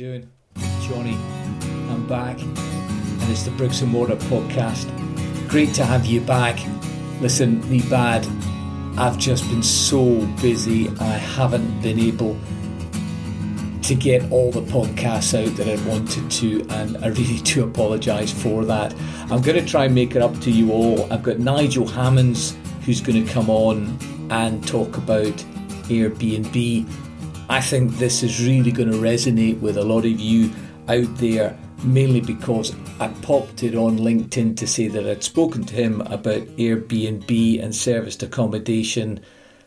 you doing? Johnny, I'm back, and it's the Bricks and Mortar podcast. Great to have you back. Listen, me bad, I've just been so busy, I haven't been able to get all the podcasts out that I wanted to, and I really do apologise for that. I'm going to try and make it up to you all. I've got Nigel Hammonds, who's going to come on and talk about Airbnb. I think this is really going to resonate with a lot of you out there, mainly because I popped it on LinkedIn to say that I'd spoken to him about Airbnb and serviced accommodation,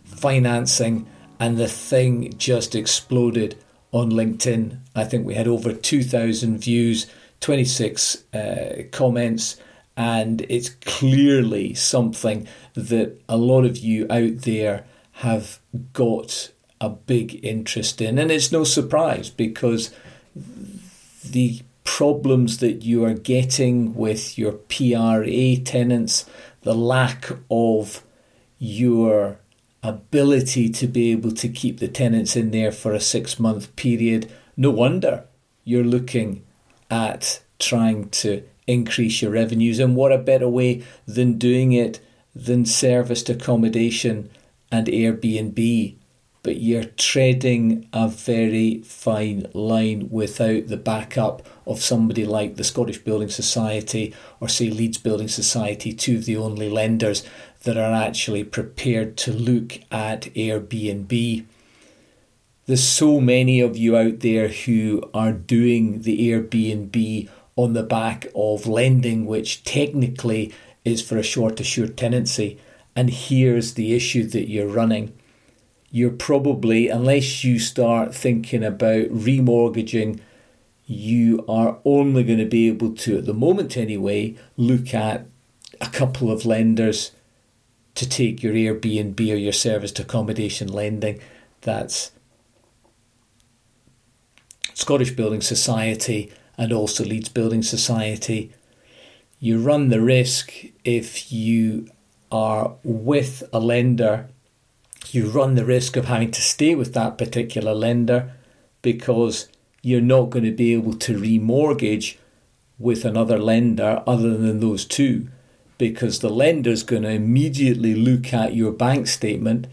financing, and the thing just exploded on LinkedIn. I think we had over 2,000 views, 26 comments, and it's clearly something that a lot of you out there have got a big interest in. And it's no surprise, because the problems that you are getting with your PRA tenants, the lack of your ability to be able to keep the tenants in there for a 6-month period, no wonder you're looking at trying to increase your revenues. And what a better way than doing it than serviced accommodation and Airbnb. But you're treading a very fine line without the backup of somebody like the Scottish Building Society or, say, Leeds Building Society, two of the only lenders that are actually prepared to look at Airbnb. There's so many of you out there who are doing the Airbnb on the back of lending, which technically is for a short assured tenancy. And here's the issue that you're running. You're probably, unless you start thinking about remortgaging, you are only going to be able to, at the moment anyway, look at a couple of lenders to take your Airbnb or your serviced accommodation lending. That's Scottish Building Society and also Leeds Building Society. You run the risk, if you are with a lender, you run the risk of having to stay with that particular lender, because you're not going to be able to remortgage with another lender other than those two, because the lender's going to immediately look at your bank statement.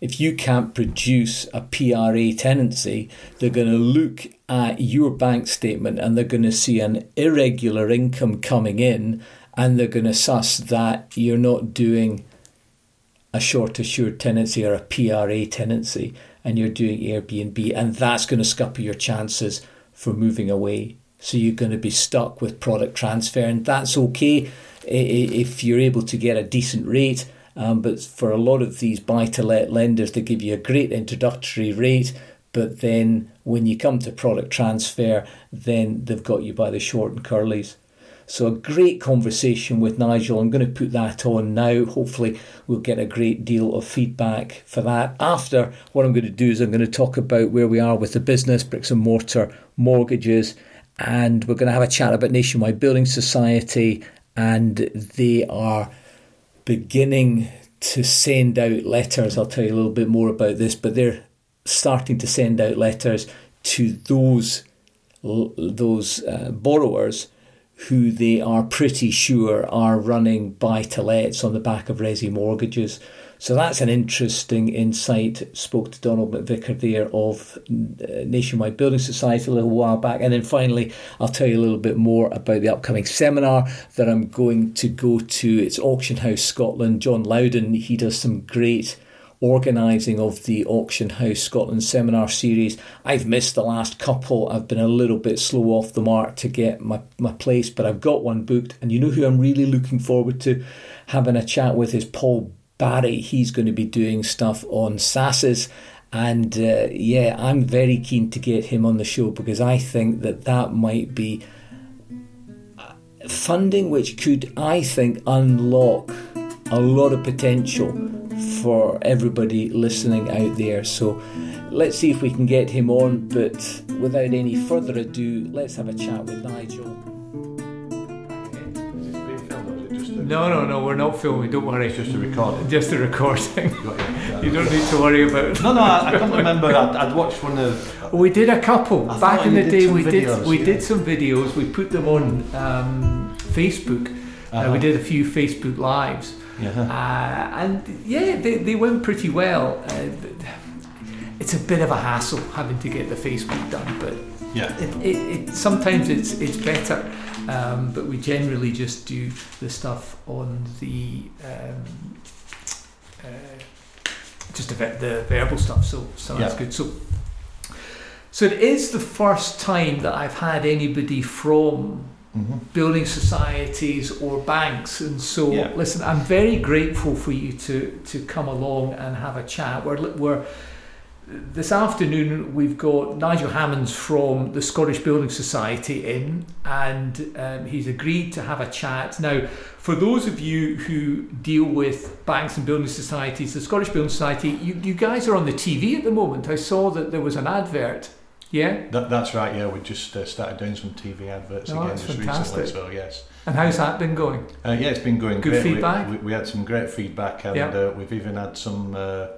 If you can't produce a PRA tenancy, they're going to look at your bank statement and they're going to see an irregular income coming in, and they're going to suss that you're not doing a short assured tenancy or a PRA tenancy, and you're doing Airbnb, and that's going to scupper your chances for moving away. So you're going to be stuck with product transfer, and that's okay if you're able to get a decent rate. But for a lot of these buy-to-let lenders, they give you a great introductory rate, but then when you come to product transfer, then they've got you by the short and curlies. So a great conversation with Nigel. I'm going to put that on now. Hopefully we'll get a great deal of feedback for that. After, what I'm going to do is I'm going to talk about where we are with the business, bricks and mortar mortgages, and we're going to have a chat about Nationwide Building Society, and they are beginning to send out letters. I'll tell you a little bit more about this, but they're starting to send out letters to those borrowers who they are pretty sure are running buy-to-lets on the back of resi mortgages. So that's an interesting insight. Spoke to Donald MacVicar there of Nationwide Building Society a little while back. And then finally, I'll tell you a little bit more about the upcoming seminar that I'm going to go to. It's Auction House Scotland. John Loudon, he does some great organising of the Auction House Scotland seminar series. I've missed the last couple. I've been a little bit slow off the mark to get my place, but I've got one booked. And you know who I'm really looking forward to having a chat with is Paul Barry. He's going to be doing stuff on SaaSes. And I'm very keen to get him on the show, because I think that might be funding which could, I think, unlock a lot of potential for everybody listening out there. So let's see if we can get him on, but without any further ado, let's have a chat with Nigel. No, we're not filming, don't worry. It's just a recording. Just a recording. You don't need to worry about it. No, I can't remember. I'd watched one of... We did a couple. Back in the day, we did some videos. We put them on Facebook. We did a few Facebook Lives. Uh-huh. And yeah, they went pretty well. It's a bit of a hassle having to get the Facebook done, but yeah, it sometimes it's better. But we generally just do the stuff on the just about the verbal stuff. So yeah. That's good. So it is the first time that I've had anybody from building societies or banks, and so yeah. Listen, I'm very grateful for you to come along and have a chat. We're this afternoon we've got Nigel Hammonds from the Scottish Building Society in, and he's agreed to have a chat. Now, for those of you who deal with banks and building societies, the Scottish Building Society, you guys are on the TV at the moment. I saw that there was an advert. Yeah? That's right, yeah. We just started doing some TV adverts again just recently, so yes. And how's that been going? Yeah, it's been going good. Good feedback? We had some great feedback, and yep. We've even had some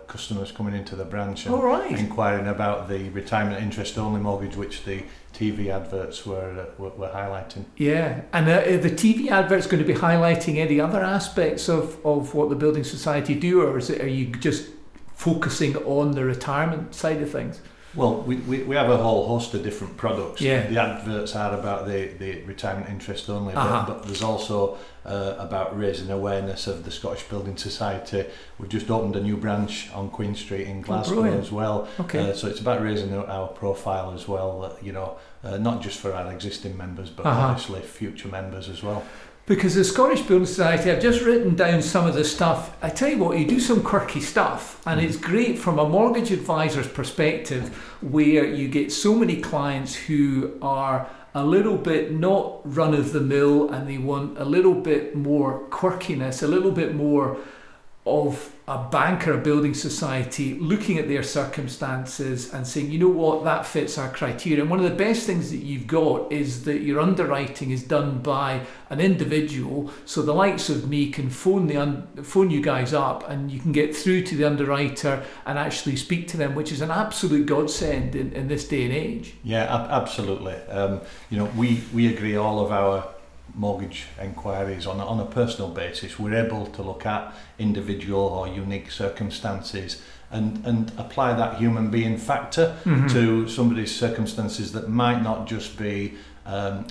customers coming into the branch and inquiring about the retirement interest-only mortgage, which the TV adverts were highlighting. Yeah, and the TV adverts going to be highlighting any other aspects of what the Building Society do, or are you just focusing on the retirement side of things? Well, we have a whole host of different products. Yeah. The adverts are about the retirement interest only, but there's also about raising awareness of the Scottish Building Society. We've just opened a new branch on Queen Street in Glasgow as well. Okay. So it's about raising our profile as well, not just for our existing members, but obviously future members as well. Because the Scottish Building Society, I've just written down some of the stuff. I tell you what, you do some quirky stuff, and it's great from a mortgage advisor's perspective, where you get so many clients who are a little bit not run-of-the-mill, and they want a little bit more quirkiness, a little bit more of a bank or a building society looking at their circumstances and saying, you know what, that fits our criteria. And one of the best things that you've got is that your underwriting is done by an individual, so the likes of me can phone you guys up, and you can get through to the underwriter and actually speak to them, which is an absolute godsend in this day and age. Yeah, absolutely. We agree all of our mortgage inquiries on a personal basis. We're able to look at individual or unique circumstances and apply that human being factor to somebody's circumstances that might not just be a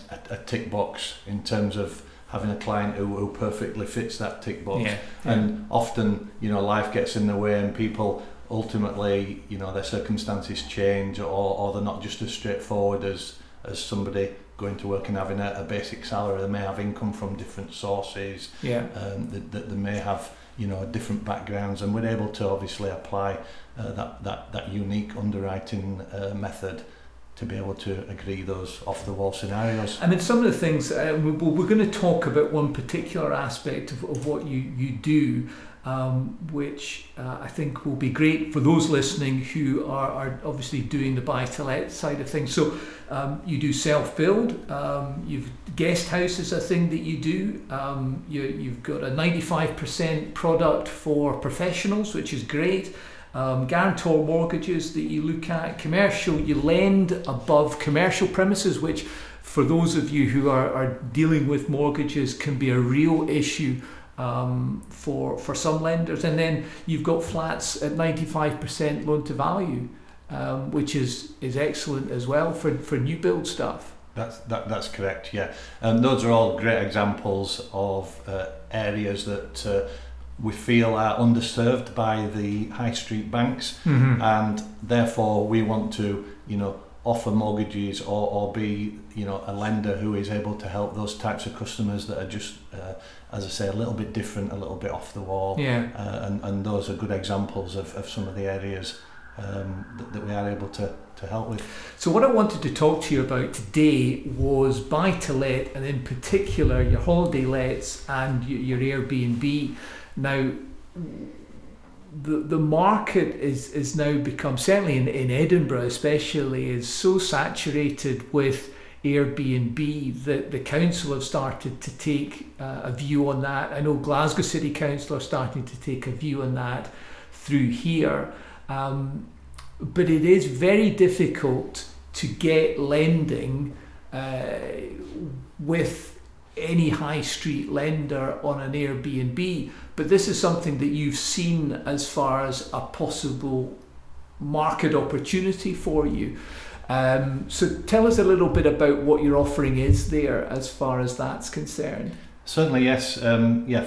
tick box in terms of having a client who perfectly fits that tick box. Yeah, yeah. And often, life gets in the way, and people ultimately, their circumstances change, or they're not just as straightforward as somebody going to work and having a basic salary. They may have income from different sources. Yeah. They may have different backgrounds, and we're able to obviously apply that unique underwriting method to be able to agree those off-the-wall scenarios. I mean, some of the things we're going to talk about one particular aspect of what you do, which I think will be great for those listening who are obviously doing the buy-to-let side of things. So you do self-build, you've guest house is a thing that you do, you've got a 95% product for professionals, which is great. Guarantor mortgages that you look at, commercial, you lend above commercial premises, which for those of you who are dealing with mortgages can be a real issue for some lenders. And then you've got flats at 95% loan to value, which is excellent as well for new build stuff. That's correct, yeah. Those are all great examples of areas that we feel are underserved by the high street banks, and therefore we want to, offer mortgages or be, a lender who is able to help those types of customers that are just, as I say, a little bit different, a little bit off the wall. Yeah. And those are good examples of some of the areas that we are able to help with. So what I wanted to talk to you about today was buy to let, and in particular your holiday lets and your Airbnb. Now, the market is now become, certainly in Edinburgh especially, is so saturated with Airbnb, the council have started to take a view on that. I know Glasgow City Council are starting to take a view on that through here. But it is very difficult to get lending with any high street lender on an Airbnb. But this is something that you've seen as far as a possible market opportunity for you. So tell us a little bit about what your offering is there as far as that's concerned. Certainly, yes.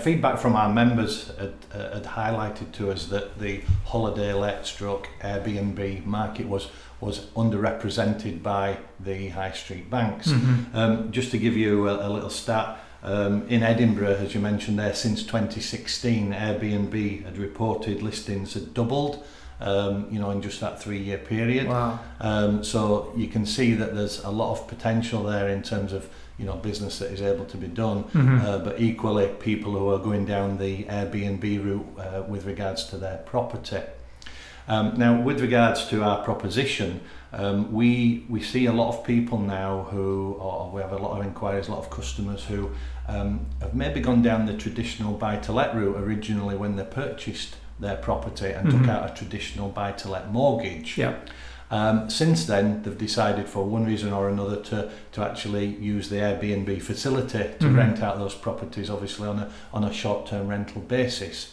Feedback from our members had highlighted to us that the holiday let stroke Airbnb market was underrepresented by the high street banks. Mm-hmm. Just to give you a little stat, in Edinburgh, as you mentioned there, since 2016, Airbnb had reported listings had doubled, in just that 3-year period. Wow. So you can see that there's a lot of potential there in terms of, business that is able to be done, mm-hmm. But equally people who are going down the Airbnb route with regards to their property. Now, with regards to our proposition, we see a lot of people now we have a lot of inquiries, a lot of customers who have maybe gone down the traditional buy-to-let route originally when they purchased their property and mm-hmm. took out a traditional buy-to-let mortgage. Yeah. Since then, they've decided for one reason or another to actually use the Airbnb facility to mm-hmm. rent out those properties, obviously on a short-term rental basis.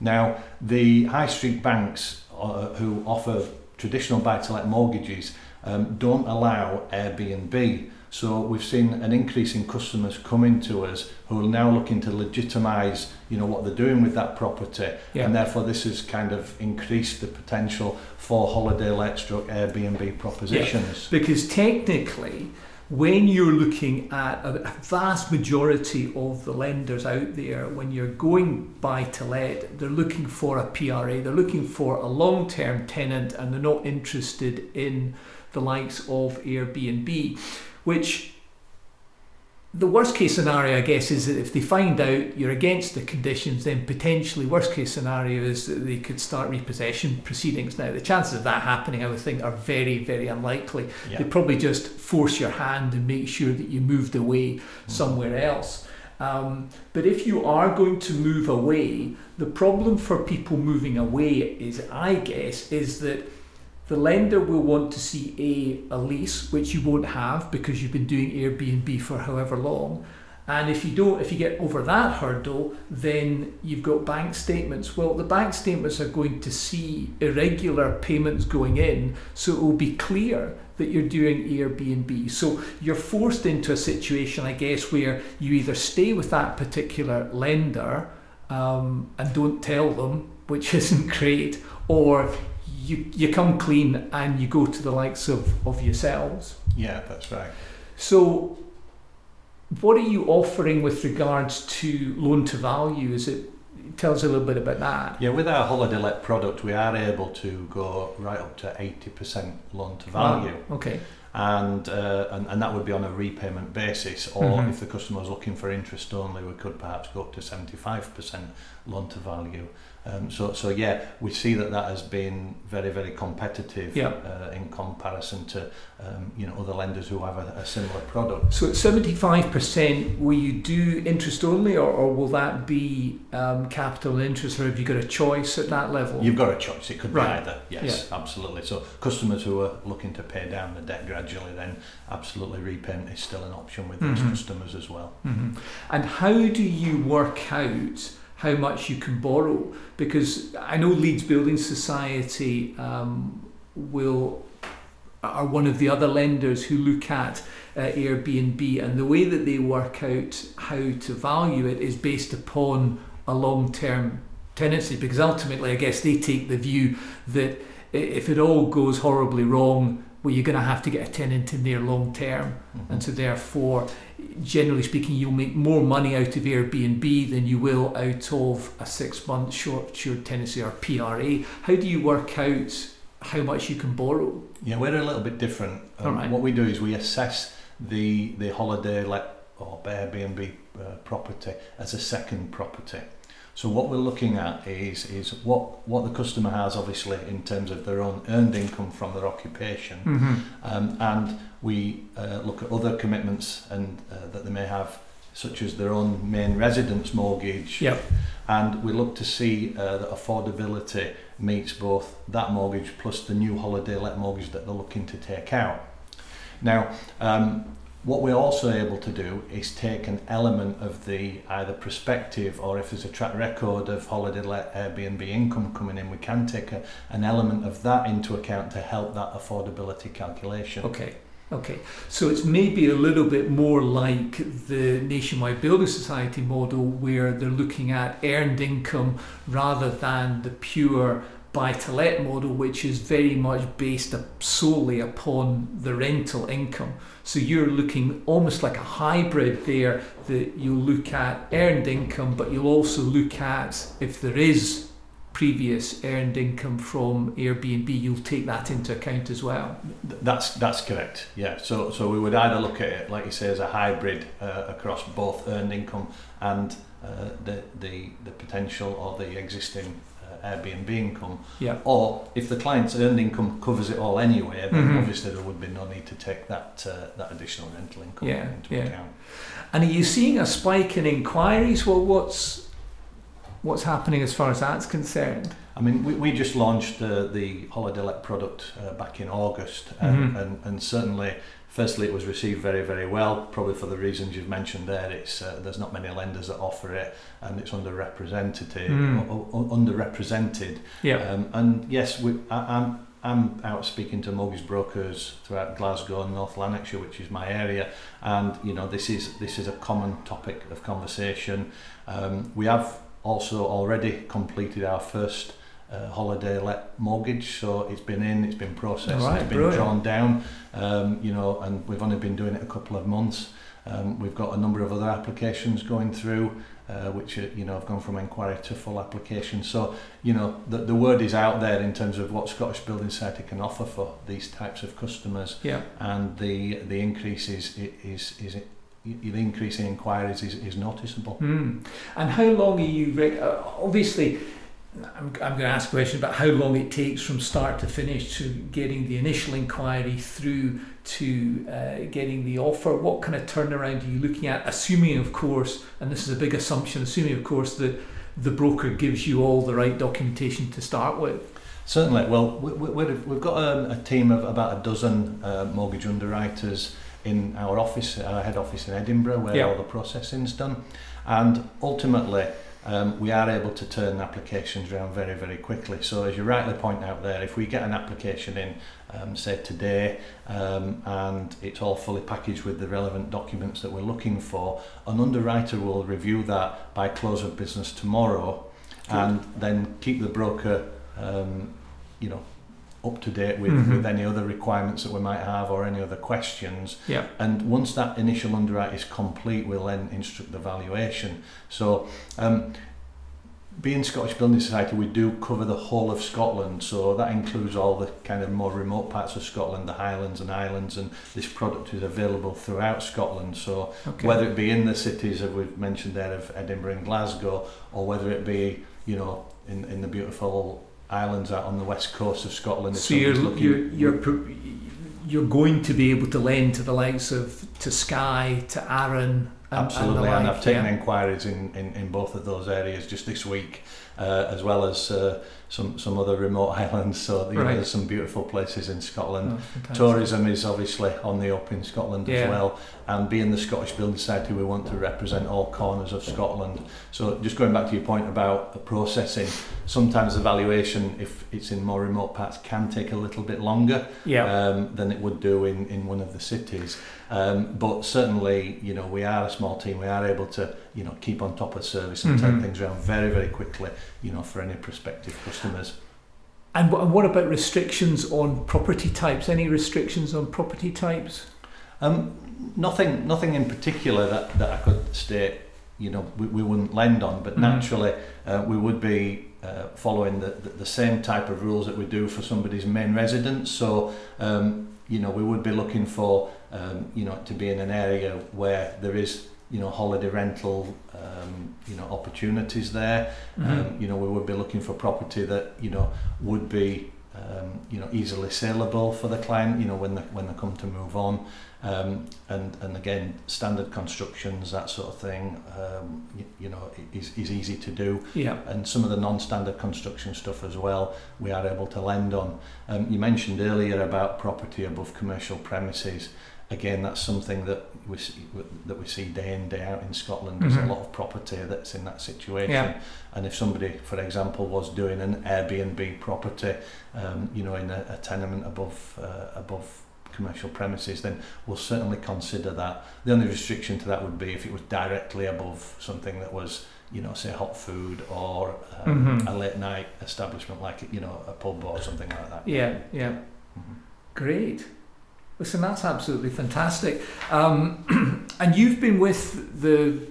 Now, the high street banks who offer traditional buy-to-let mortgages don't allow Airbnb. So we've seen an increase in customers coming to us who are now looking to legitimise, what they're doing with that property, yeah. and therefore this has kind of increased the potential for holiday let stroke Airbnb propositions. Yeah. Because technically, when you're looking at a vast majority of the lenders out there, when you're going buy to let, they're looking for a PRA, they're looking for a long-term tenant, and they're not interested in the likes of Airbnb. Which the worst case scenario, I guess, is that if they find out you're against the conditions, then potentially worst case scenario is that they could start repossession proceedings. Now, the chances of that happening, I would think, are very, very unlikely. Yeah. They probably just force your hand and make sure that you moved away mm-hmm. somewhere else. But if you are going to move away, the problem for people moving away is, I guess, is that the lender will want to see a lease, which you won't have because you've been doing Airbnb for however long. And if you get over that hurdle, then you've got bank statements. Well, the bank statements are going to see irregular payments going in, so it will be clear that you're doing Airbnb. So you're forced into a situation, I guess, where you either stay with that particular lender and don't tell them, which isn't great, or you come clean and you go to the likes of yourselves. Yeah, that's right. So what are you offering with regards to loan to value? Tell us a little bit about that. Yeah, with our holiday let product, we are able to go right up to 80% loan to value. Wow. Okay. And that would be on a repayment basis, or mm-hmm. if the customer was looking for interest only, we could perhaps go up to 75% loan to value. So we see that has been very, very competitive in comparison to other lenders who have a similar product. So at 75%, will you do interest only, or will that be capital and interest, or have you got a choice at that level? You've got a choice. It could be either. Yes, yeah. Absolutely. So customers who are looking to pay down the debt gradually, then absolutely repayment is still an option with mm-hmm. those customers as well. Mm-hmm. And how do you work out how much you can borrow? Because I know Leeds Building Society are one of the other lenders who look at Airbnb, and the way that they work out how to value it is based upon a long-term tenancy, because ultimately I guess they take the view that if it all goes horribly wrong, well, you're going to have to get a tenant in there long term, mm-hmm. and so therefore, generally speaking, you'll make more money out of Airbnb than you will out of a 6-month short-term tenancy or PRA. How do you work out how much you can borrow? Yeah, we're a little bit different. Right. What we do is we assess the holiday let or Airbnb property as a second property. So what we're looking at is what the customer has, obviously, in terms of their own earned income from their occupation, mm-hmm. And we look at other commitments and that they may have, such as their own main residence mortgage. Yep. And we look to see that affordability meets both that mortgage plus the new holiday let mortgage that they're looking to take out. Now, what we're also able to do is take an element of the either prospective, or if there's a track record of holiday let Airbnb income coming in, we can take an element of that into account to help that affordability calculation. Okay, so it's maybe a little bit more like the Nationwide Building Society model, where they're looking at earned income rather than the pure buy-to-let model, which is very much based solely upon the rental income. So you're looking almost like a hybrid there, that you'll look at earned income, but you'll also look at if there is previous earned income from Airbnb, you'll take that into account as well. That's correct, yeah. So we would either look at it, like you say, as a hybrid across both earned income and the potential or the existing Airbnb income, yeah. Or if the client's earned income covers it all anyway, then mm-hmm. obviously there would be no need to take that additional rental income into account. And are you seeing a spike in inquiries? Well, what's happening as far as that's concerned? I mean, we just launched the holiday let product back in August, mm-hmm. and certainly, firstly, it was received very, very well, probably for the reasons you've mentioned there. It's there's not many lenders that offer it, and it's underrepresented. Yeah. And yes, I'm out speaking to mortgage brokers throughout Glasgow and North Lanarkshire, which is my area, and you know, this is a common topic of conversation. We have also already completed our first holiday let mortgage, so it's been in, it's been processed, right, it's been brilliant. Drawn down, and we've only been doing it a couple of months. We've got a number of other applications going through, which have gone from inquiry to full application. So the word is out there in terms of what Scottish Building Society can offer for these types of customers. Yeah. And the increase is the increase in inquiries is noticeable. Mm. And how long are you? Obviously, I'm going to ask a question about how long it takes from start to finish to getting the initial inquiry through to getting the offer. What kind of turnaround are you looking at? Assuming, of course, and this is a big assumption, that the broker gives you all the right documentation to start with. Certainly. Well, we've got a team of about a dozen mortgage underwriters in our office, our head office in Edinburgh, where all the processing's done, and ultimately we are able to turn applications around very, very quickly. So as you rightly point out there, if we get an application in, say today, and it's all fully packaged with the relevant documents that we're looking for, an underwriter will review that by close of business tomorrow. Good. And then keep the broker up to date with, mm-hmm. with any other requirements that we might have or any other questions. Yeah. And once that initial underwrite is complete, we'll then instruct the valuation. So being Scottish Building Society, we do cover the whole of Scotland, so that includes all the kind of more remote parts of Scotland, the Highlands and Islands, and this product is available throughout Scotland. So whether it be in the cities, as we've mentioned there, of Edinburgh and Glasgow, or whether it be in the beautiful islands out on the west coast of Scotland. So you're going to be able to lend to the likes of Skye, to Arran. Absolutely, and I've taken inquiries in both of those areas just this week, as well as some other remote islands. So there's some beautiful places in Scotland. Oh, tourism is obviously on the up in Scotland as well. And being the Scottish Building Society, we want to represent all corners of Scotland. So just going back to your point about the processing, sometimes the valuation, if it's in more remote parts, can take a little bit longer than it would do in one of the cities. But certainly, we are a small team. We are able to, keep on top of service and turn things around very, very quickly, for any prospective customers. And what about restrictions on property types? Any restrictions on property types? Nothing in particular that I could state. We wouldn't lend on, but naturally we would be following the same type of rules that we do for somebody's main residence. So we would be looking for it to be in an area where there is holiday rental, opportunities there. Mm-hmm. We would be looking for property that, would be, easily saleable for the client, when they come to move on. And again, standard constructions, that sort of thing, is easy to do. Yeah. And some of the non-standard construction stuff as well, we are able to lend on. You mentioned earlier about property above commercial premises. Again, that's something that we see day in, day out in Scotland. There's a lot of property that's in that situation. Yeah. And if somebody, for example, was doing an Airbnb property, in a tenement above commercial premises, then we'll certainly consider that. The only restriction to that would be if it was directly above something that was, say hot food or a late night establishment like, a pub or something like that. Yeah, yeah. Mm-hmm. Great. Listen, that's absolutely fantastic. And you've been with the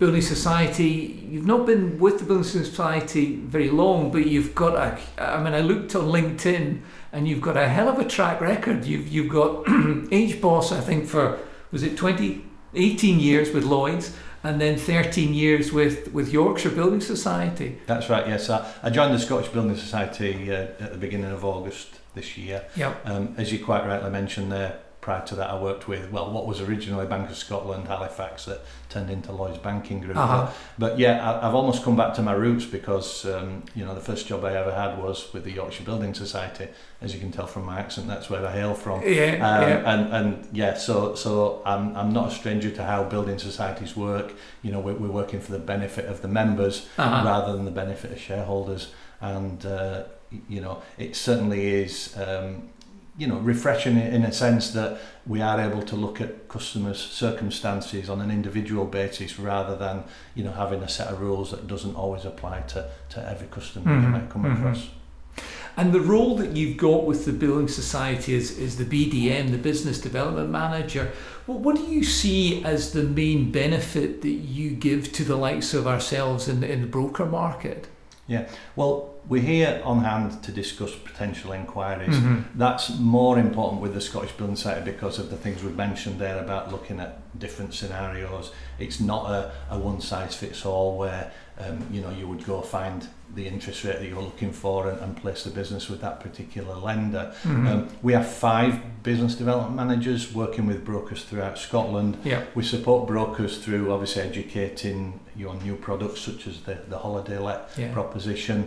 Building Society, you've not been with the Building Society very long, but you've got I looked on LinkedIn and you've got a hell of a track record. You've got HBOS, I think, for, was it 18 years with Lloyds, and then 13 years with Yorkshire Building Society. That's right, yes. I joined the Scottish Building Society at the beginning of August this year. Yep. As you quite rightly mentioned there, prior to that I worked with, what was originally Bank of Scotland, Halifax, that turned into Lloyds Banking Group. Uh-huh. But yeah, I've almost come back to my roots because, the first job I ever had was with the Yorkshire Building Society. As you can tell from my accent, that's where I hail from. Yeah, yeah. So I'm not a stranger to how building societies work. We're working for the benefit of the members rather than the benefit of shareholders. And, it certainly is, refreshing in a sense that we are able to look at customers' circumstances on an individual basis rather than, having a set of rules that doesn't always apply to every customer that might come across. And the role that you've got with the Building Society is the BDM, the Business Development Manager. What do you see as the main benefit that you give to the likes of ourselves in the broker market? Yeah, well, we're here on hand to discuss potential inquiries. Mm-hmm. That's more important with the Scottish Building Society because of the things we've mentioned there about looking at different scenarios. It's not a one-size-fits-all where, you would go find the interest rate that you're looking for and place the business with that particular lender. Mm-hmm. We have 5 business development managers working with brokers throughout Scotland. Yeah. We support brokers through obviously educating you on new products such as the holiday let proposition.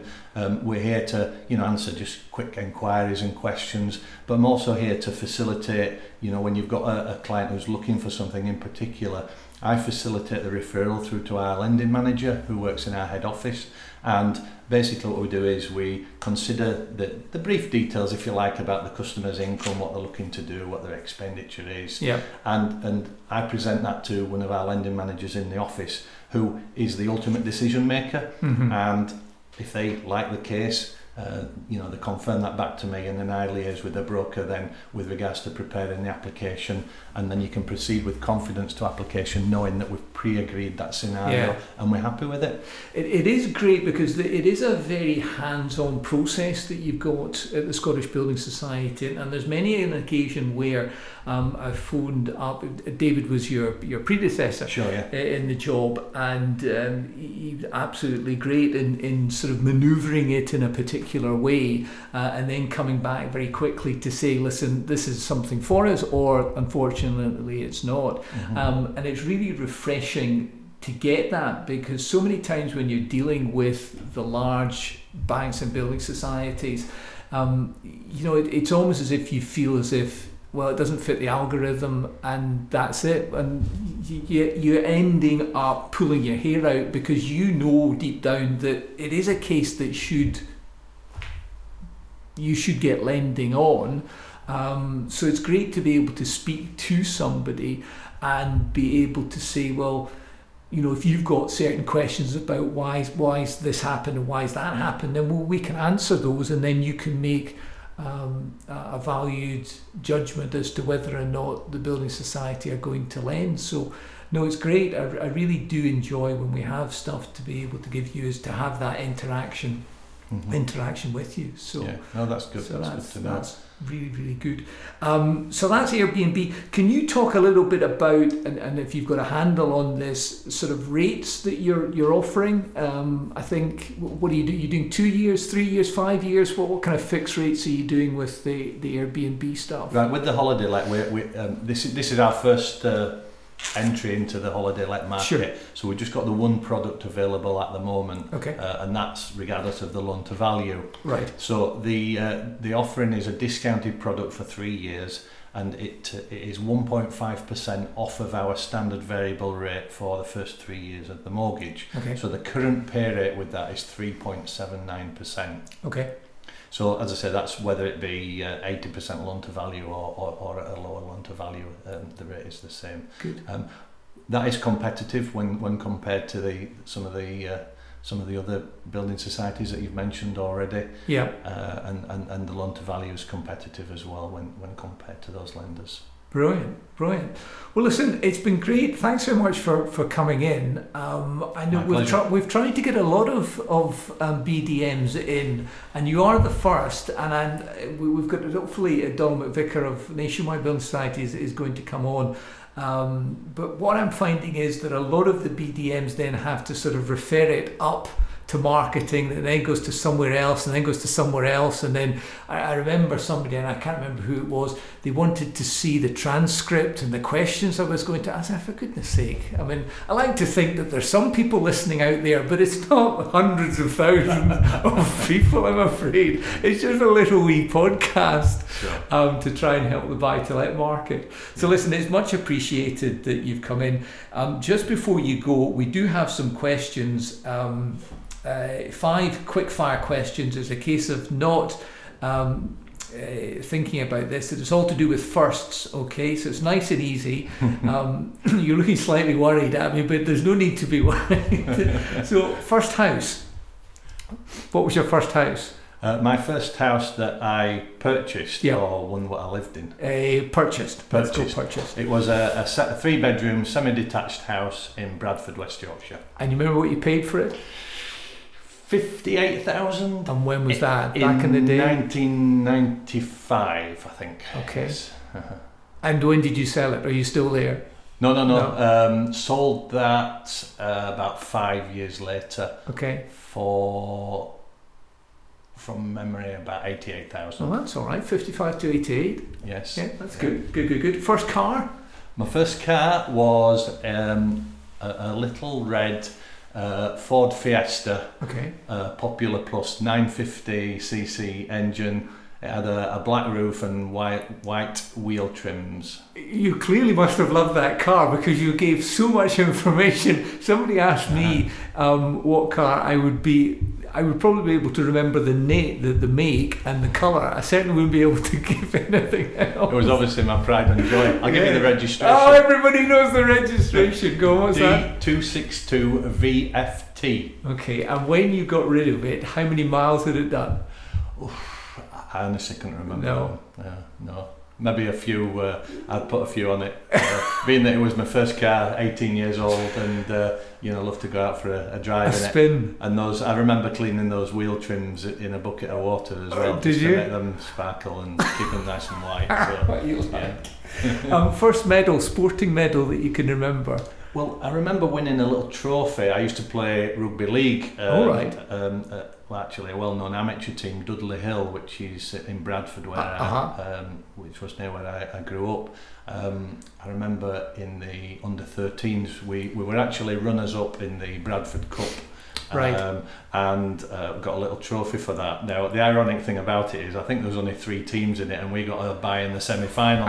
We're here to answer just quick inquiries and questions, but I'm also here to facilitate when you've got a client who's looking for something in particular. I facilitate the referral through to our lending manager who works in our head office, and basically what we do is we consider the brief details, if you like, about the customer's income, what they're looking to do, what their expenditure is, and I present that to one of our lending managers in the office who is the ultimate decision maker, and if they like the case, they confirm that back to me, and then I liaise with the broker then with regards to preparing the application, and then you can proceed with confidence to application knowing that we've pre-agreed that scenario and we're happy with it. It is great because it is a very hands-on process that you've got at the Scottish Building Society, and there's many an occasion where I phoned up. David was your predecessor in the job, and he was absolutely great in sort of manoeuvring it in a particular way, and then coming back very quickly to say, listen, this is something for us, or unfortunately it's not. And it's really refreshing to get that, because so many times when you're dealing with the large banks and building societies, it's almost as if you feel as if, well, it doesn't fit the algorithm and that's it. And you're ending up pulling your hair out because you know deep down that it is a case that you should get lending on. So it's great to be able to speak to somebody and be able to say, well, if you've got certain questions about why's this happened and why's that happened, then we can answer those, and then you can make a valued judgment as to whether or not the Building Society are going to lend. So no, it's great. I really do enjoy when we have stuff to be able to give you, is to have that interaction with you. So no, that's good. That's good to know. really, really good. So that's Airbnb. Can you talk a little bit about, and if you've got a handle on this, sort of rates that you're offering? I think, what are you doing? You're doing 2 years, 3 years, 5 years? What kind of fixed rates are you doing with the Airbnb stuff? Right, with the holiday let, this is our first entry into the holiday let market. Sure. So we've just got the one product available at the moment, okay. And that's regardless of the loan to value. Right. So the offering is a discounted product for 3 years, and it is 1.5% off of our standard variable rate for the first 3 years of the mortgage. Okay. So the current pay rate with that is 3.79%. Okay. So as I say, that's whether it be 80% loan to value or a lower loan to value, the rate is the same. Good. That is competitive when compared to some of the other building societies that you've mentioned already. Yeah. And the loan to value is competitive as well when compared to those lenders. Brilliant. Well, listen, it's been great. Thanks so much for coming in. I know we've tried to get a lot of BDMs in, and you are the first. And we've got, hopefully, Donald MacVicar of Nationwide Building Society is going to come on. But what I'm finding is that a lot of the BDMs then have to sort of refer it up to marketing, and then goes to somewhere else, and then goes to somewhere else, and then I remember somebody, and I can't remember who it was, they wanted to see the transcript and the questions I was going to ask. For goodness sake, I mean, I like to think that there's some people listening out there, but it's not hundreds of thousands of people, I'm afraid. It's just a little wee podcast, sure, to try and help the buy-to-let market. So listen, it's much appreciated that you've come in. Just before you go, we do have some questions. 5 quick-fire questions. It's a case of not thinking about this. It's all to do with firsts, okay? So it's nice and easy. You're looking slightly worried at me, but there's no need to be worried. So, first house. What was your first house? My first house that I purchased, yeah, or one that I lived in? Purchased. Let's go purchased. It was a 3-bedroom, semi-detached house in Bradford, West Yorkshire. And you remember what you paid for it? 58,000. And when was that? Back in the day? 1995, I think. Okay. Yes. Uh-huh. And when did you sell it? Are you still there? No. Sold that about 5 years later. Okay. For, from memory, about 88,000. Well, that's all right. 55 to 88. Yes. Yeah, that's good. Good. First car? My first car was a little red Ford Fiesta, okay, Popular Plus, 950cc engine. It had a black roof and white wheel trims. You clearly must have loved that car because you gave so much information. Somebody asked me what car I would be. I would probably be able to remember the make and the colour. I certainly wouldn't be able to give anything else. It was obviously my pride and joy. I'll give you the registration. Oh, everybody knows the registration. Go on, what's that? D262VFT. Okay, and when you got rid of it, how many miles had it done? Oof, I honestly couldn't remember. No. Maybe a few, I'd put a few on it. Being that it was my first car, 18 years old, and loved to go out for a drive. A spin. And those, I remember cleaning those wheel trims in a bucket of water as well. Did you? To make them sparkle and keep them nice and white. So, you like. First medal, sporting medal that you can remember. Well, I remember winning a little trophy. I used to play rugby league. All right. Actually, a well-known amateur team, Dudley Hill, which is in Bradford, where which was near where I grew up. I remember in the under-13s, we were actually runners-up in the Bradford Cup, right? And got a little trophy for that. Now, the ironic thing about it is, I think there was only 3 teams in it, and we got a bye in the semi-final.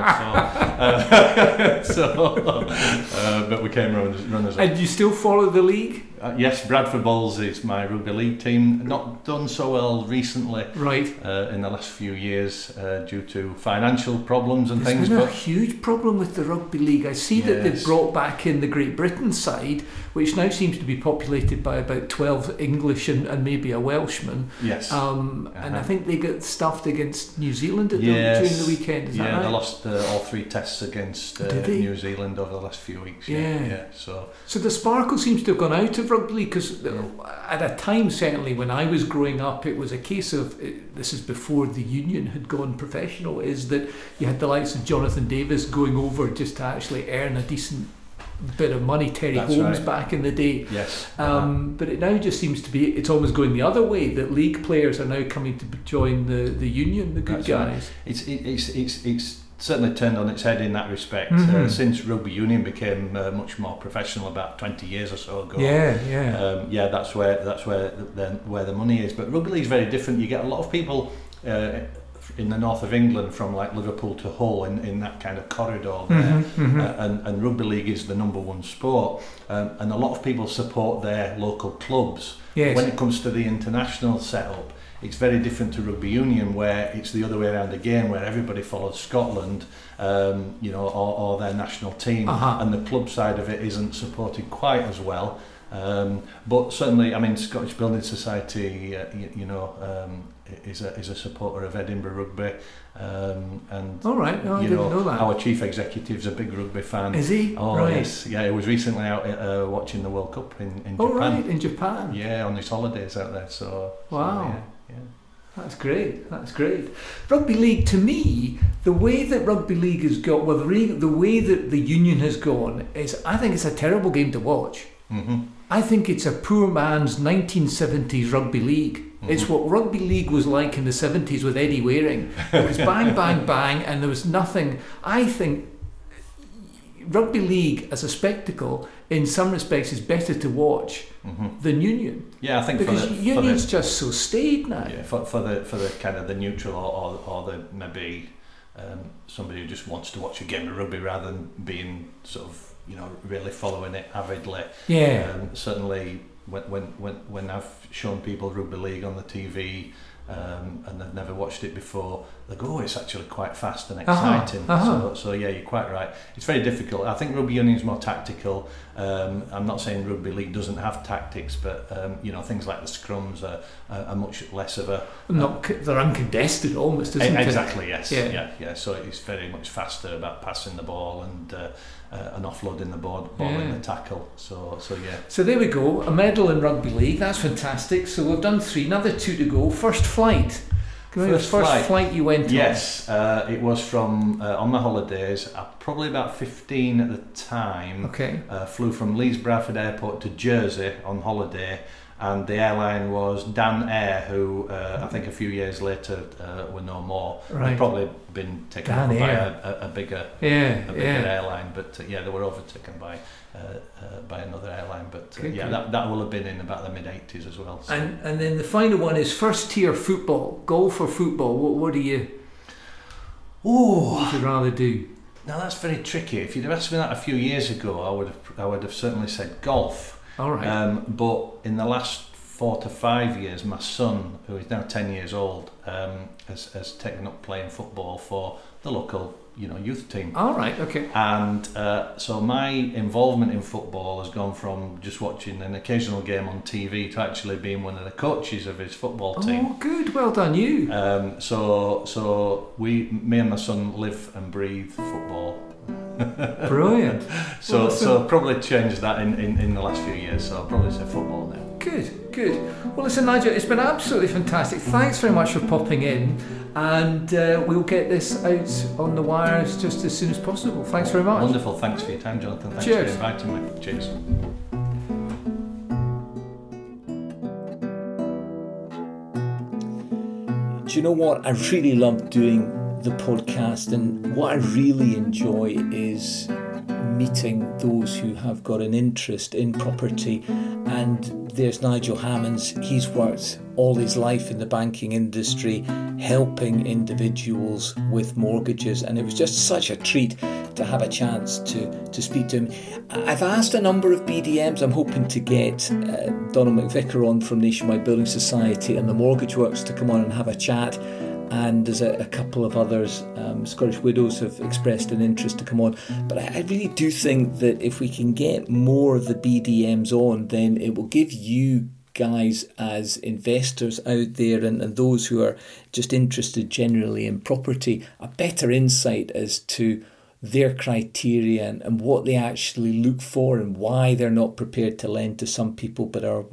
But we came runners-up. And you still follow the league? Yes, Bradford Bulls is my rugby league team. Not done so well recently, right? In the last few years, due to financial problems and things. There's been a huge problem with the rugby league. I see that they've brought back in the Great Britain side, which now seems to be populated by about 12 English and maybe a Welshman. Yes. And I think they got stuffed against New Zealand during the weekend. Is that right? They lost all 3 tests against New Zealand over the last few weeks. So the sparkle seems to have gone out of of rugby, because at a time, certainly when I was growing up, it was a case of, this is before the union had gone professional, is that you had the likes of Jonathan Davis going over just to actually earn a decent bit of money, Terry That's Holmes right. back in the day. Yes. But it now just seems to be, it's almost going the other way, that league players are now coming to join the union, the good That's guys. Right. It's certainly turned on its head in that respect since rugby union became much more professional about 20 years or so ago. That's where the money is. But rugby league is very different. You get a lot of people in the north of England from like Liverpool to Hull in that kind of corridor there, and rugby league is the number one sport, and a lot of people support their local clubs. Yes. When it comes to the international setup, it's very different to rugby union, where it's the other way around again, where everybody follows Scotland, or their national team, and the club side of it isn't supported quite as well. But certainly, I mean, Scottish Building Society, is a supporter of Edinburgh rugby, and our chief executive's a big rugby fan. Is he? Oh right. Yes, yeah. He was recently out watching the World Cup in Japan. Oh right, in Japan. Yeah, on his holidays out there. So wow. So, yeah. Yeah. That's great. Rugby league, to me, the way that rugby league has got, well, the way that the union has gone is, I think it's a terrible game to watch. Mm-hmm. I think it's a poor man's 1970s rugby league. Mm-hmm. It's what rugby league was like in the 70s with Eddie Waring. It was bang, bang, bang, and there was nothing. I think rugby league as a spectacle, in some respects, is better to watch than union. Yeah, I think because union's just so staid now. Yeah, for the kind of the neutral or the maybe somebody who just wants to watch a game of rugby rather than being sort of really following it avidly. Yeah. Certainly, when I've shown people rugby league on the TV, and they've never watched it before, they go, it's actually quite fast and exciting. So yeah, you're quite right, it's very difficult. I think rugby union is more tactical. I'm not saying rugby league doesn't have tactics, but things like the scrums are much less of a they're uncontested almost, isn't it? Exactly, yes. Yeah. So it's very much faster about passing the ball and offloading the ball in the tackle. So there we go, a medal in rugby league. That's fantastic. So we've done three, another two to go. First flight you went on? Yes, it was from on my holidays. Probably about 15 at the time. Okay. Flew from Leeds Bradford Airport to Jersey on holiday, and the airline was Dan Air, who I think a few years later were no more. Right. They'd probably been taken over by a bigger airline, but they were overtaken by another airline, but that will have been in about the mid 80s as well. So. And then the final one is first tier football, goal for football. What do you? Oh, what would you rather do? Now that's very tricky. If you'd have asked me that a few years ago, I would have certainly said golf. All right. But in the last 4 to 5 years, my son, who is now 10 years old, has taken up playing football for the local youth team. All right, okay. And so my involvement in football has gone from just watching an occasional game on TV to actually being one of the coaches of his football team. Oh, good. Well done, you. So me and my son live and breathe football. Brilliant. So probably changed that in the last few years. So I'll probably say football now. Good. Well, listen, Nigel, it's been absolutely fantastic. Thanks very much for popping in, and we'll get this out on the wires just as soon as possible. Thanks very much. Wonderful. Thanks for your time, Jonathan. Thanks Cheers. For inviting me. Cheers. Do you know what? I really love doing the podcast, and what I really enjoy is meeting those who have got an interest in property. And there's Nigel Hammonds. He's worked all his life in the banking industry, helping individuals with mortgages, and it was just such a treat to have a chance to speak to him. I've asked a number of BDMs. I'm hoping to get Donald MacVicar on from Nationwide Building Society and the Mortgage Works to come on and have a chat. And there's a couple of others. Scottish Widows have expressed an interest to come on. But I really do think that if we can get more of the BDMs on, then it will give you guys as investors out there and those who are just interested generally in property a better insight as to their criterion and what they actually look for and why they're not prepared to lend to some people but are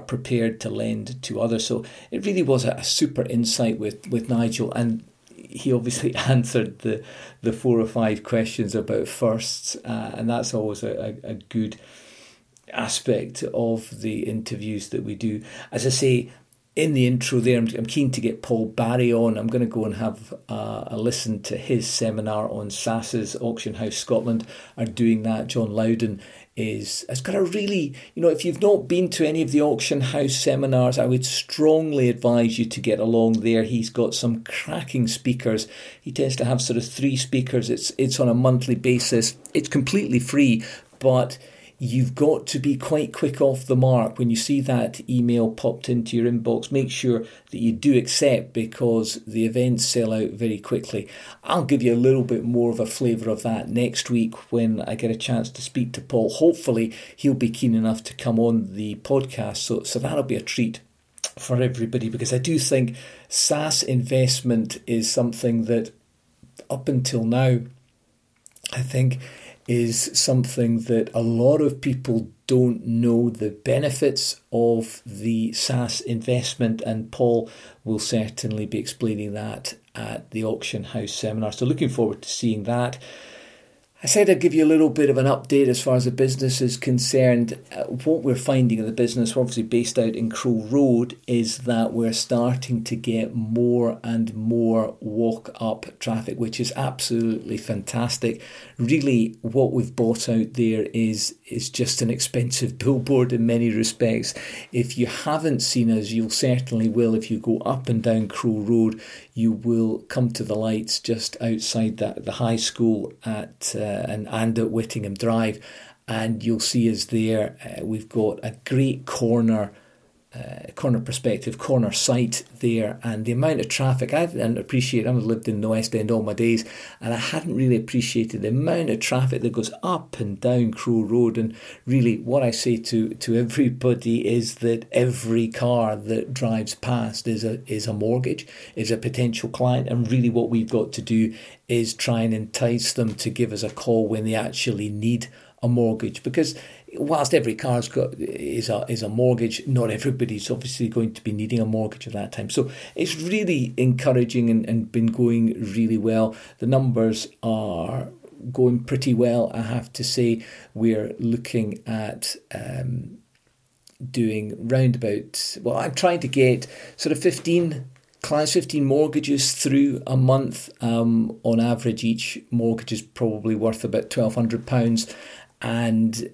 prepared to lend to others. So it really was a super insight with Nigel, and he obviously answered the four or five questions about firsts, and that's always a good aspect of the interviews that we do. As I say, in the intro there, I'm keen to get Paul Barry on. I'm going to go and have a listen to his seminar on SaaS's. Auction House Scotland are doing that. John Loudon has got a really, if you've not been to any of the Auction House seminars, I would strongly advise you to get along there. He's got some cracking speakers. He tends to have sort of three speakers. It's on a monthly basis. It's completely free, but you've got to be quite quick off the mark. When you see that email popped into your inbox, make sure that you do accept, because the events sell out very quickly. I'll give you a little bit more of a flavour of that next week when I get a chance to speak to Paul. Hopefully he'll be keen enough to come on the podcast, so that'll be a treat for everybody, because I do think SaaS investment is something that up until now, I think, is something that a lot of people don't know the benefits of the SaaS investment, and Paul will certainly be explaining that at the Auction House seminar. So looking forward to seeing that. I said I'd give you a little bit of an update as far as the business is concerned. What we're finding in the business, we're obviously based out in Crow Road, is that we're starting to get more and more walk-up traffic, which is absolutely fantastic. Really, what we've bought out there is just an expensive billboard in many respects. If you haven't seen us, you'll certainly will. If you go up and down Crow Road, you will come to the lights just outside the high school at... and at Whittingham Drive, and you'll see us there. We've got a great corner perspective, corner sight there, and the amount of traffic I've lived in the West End all my days, and I hadn't really appreciated the amount of traffic that goes up and down Crow Road. And really what I say to everybody is that every car that drives past is a mortgage, is a potential client, and really what we've got to do is try and entice them to give us a call when they actually need a mortgage, because whilst every car's is a mortgage, not everybody's obviously going to be needing a mortgage at that time. So it's really encouraging and been going really well. The numbers are going pretty well, I have to say. We're looking at doing I'm trying to get sort of 15 mortgages through a month. On average, each mortgage is probably worth about £1,200. And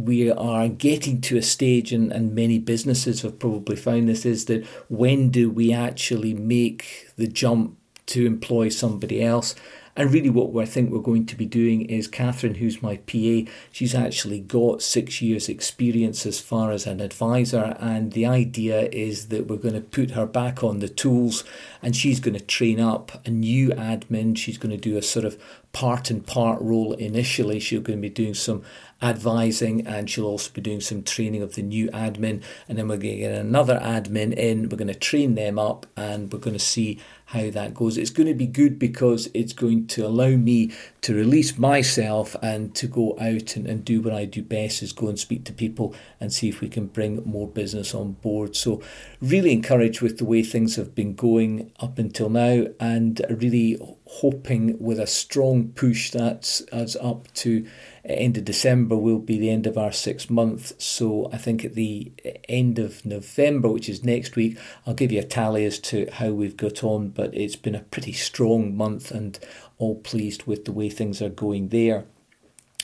we are getting to a stage, and many businesses have probably found this, is that when do we actually make the jump to employ somebody else? And really what I think we're going to be doing is Catherine, who's my PA, she's actually got 6 years experience as far as an advisor, and the idea is that we're going to put her back on the tools, and she's going to train up a new admin. She's going to do a sort of part-and-part role initially. She's going to be doing some advising, and she'll also be doing some training of the new admin, and then we're going to get another admin in, we're going to train them up, and we're going to see how that goes. It's going to be good because it's going to allow me to release myself and to go out and do what I do best, is go and speak to people and see if we can bring more business on board. So really encouraged with the way things have been going up until now, and really hoping with a strong push that's us up to end of December will be the end of our 6 months. So I think at the end of November, which is next week, I'll give you a tally as to how we've got on, but it's been a pretty strong month and all pleased with the way things are going there.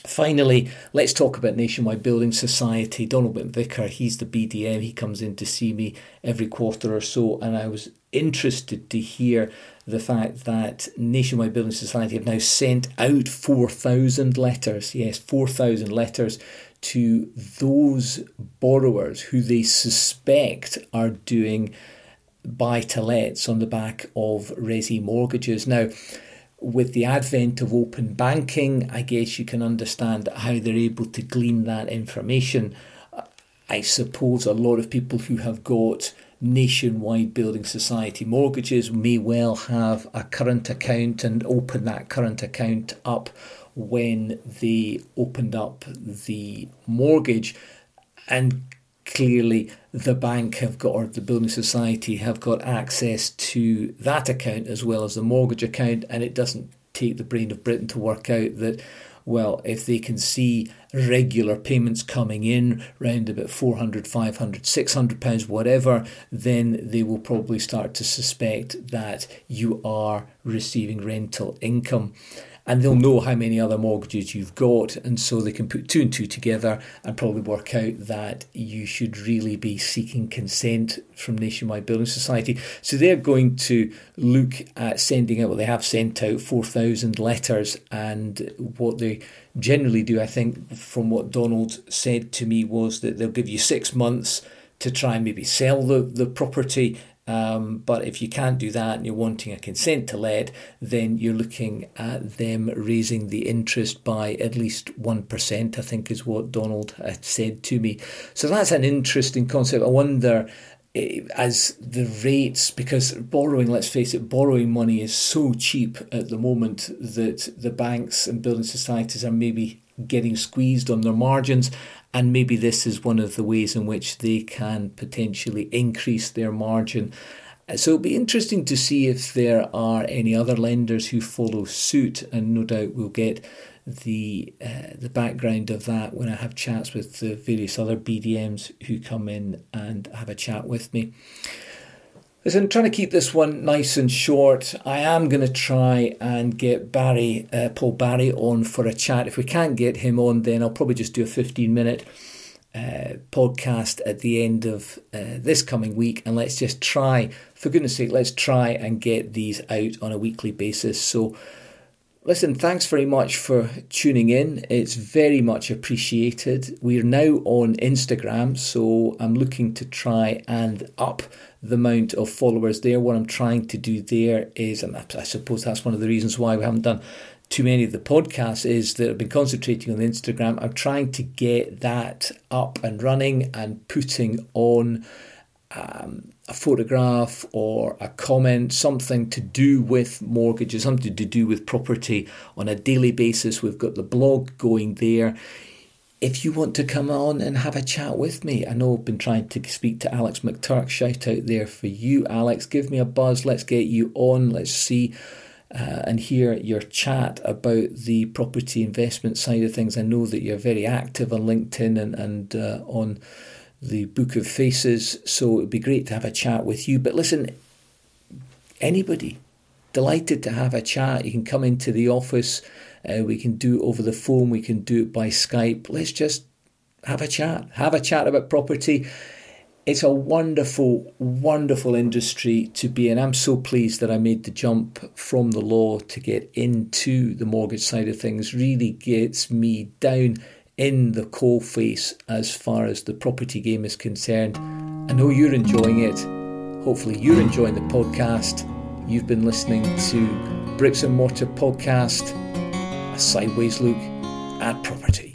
Finally, let's talk about Nationwide Building Society. Donald MacVicar, he's the BDM, he comes in to see me every quarter or so, and I was interested to hear the fact that Nationwide Building Society have now sent out 4,000 letters, yes, 4,000 letters to those borrowers who they suspect are doing buy-to-lets on the back of resi mortgages. Now, with the advent of open banking, I guess you can understand how they're able to glean that information. I suppose a lot of people who have got Nationwide Building Society mortgages may well have a current account and open that current account up when they opened up the mortgage, and clearly the bank have got, or the building society have got, access to that account as well as the mortgage account, and it doesn't take the brain of Britain to work out that, well, if they can see regular payments coming in round about £400, £500, £600, whatever, then they will probably start to suspect that you are receiving rental income. And they'll know how many other mortgages you've got, and so they can put two and two together and probably work out that you should really be seeking consent from Nationwide Building Society. So they're going to look at sending out, well, they have sent out 4,000 letters, and what they generally do, I think, from what Donald said to me, was that they'll give you 6 months to try and maybe sell the property. But if you can't do that and you're wanting a consent to let, then you're looking at them raising the interest by at least 1%, I think is what Donald had said to me. So that's an interesting concept. I wonder, as the rates, because borrowing, let's face it, borrowing money is so cheap at the moment that the banks and building societies are maybe getting squeezed on their margins, and maybe this is one of the ways in which they can potentially increase their margin. So it'll be interesting to see if there are any other lenders who follow suit, and no doubt we'll get the background of that when I have chats with the various other BDMs who come in and have a chat with me. Listen, I'm trying to keep this one nice and short. I am going to try and get Barry, Paul Barry, on for a chat. If we can't get him on, then I'll probably just do a 15-minute podcast at the end of this coming week. And let's just try, for goodness sake, let's try and get these out on a weekly basis. So, listen, thanks very much for tuning in. It's very much appreciated. We're now on Instagram, so I'm looking to try and up the amount of followers there. What I'm trying to do there is, and I suppose that's one of the reasons why we haven't done too many of the podcasts, is that I've been concentrating on Instagram. I'm trying to get that up and running and putting on a photograph or a comment, something to do with mortgages, something to do with property on a daily basis. We've got the blog going there. If you want to come on and have a chat with me, I know I've been trying to speak to Alex McTurk. Shout out there for you, Alex. Give me a buzz. Let's get you on. Let's see and hear your chat about the property investment side of things. I know that you're very active on LinkedIn and on the Book of Faces, so it would be great to have a chat with you. But listen, anybody, delighted to have a chat. You can come into the office, we can do it over the phone, we can do it by Skype. Let's just have a chat about property. It's a wonderful, wonderful industry to be in. I'm so pleased that I made the jump from the law to get into the mortgage side of things. Really gets me down in the coalface as far as the property game is concerned. I know you're enjoying it. Hopefully you're enjoying the podcast. You've been listening to Bricks and Mortar Podcast, a sideways look at property.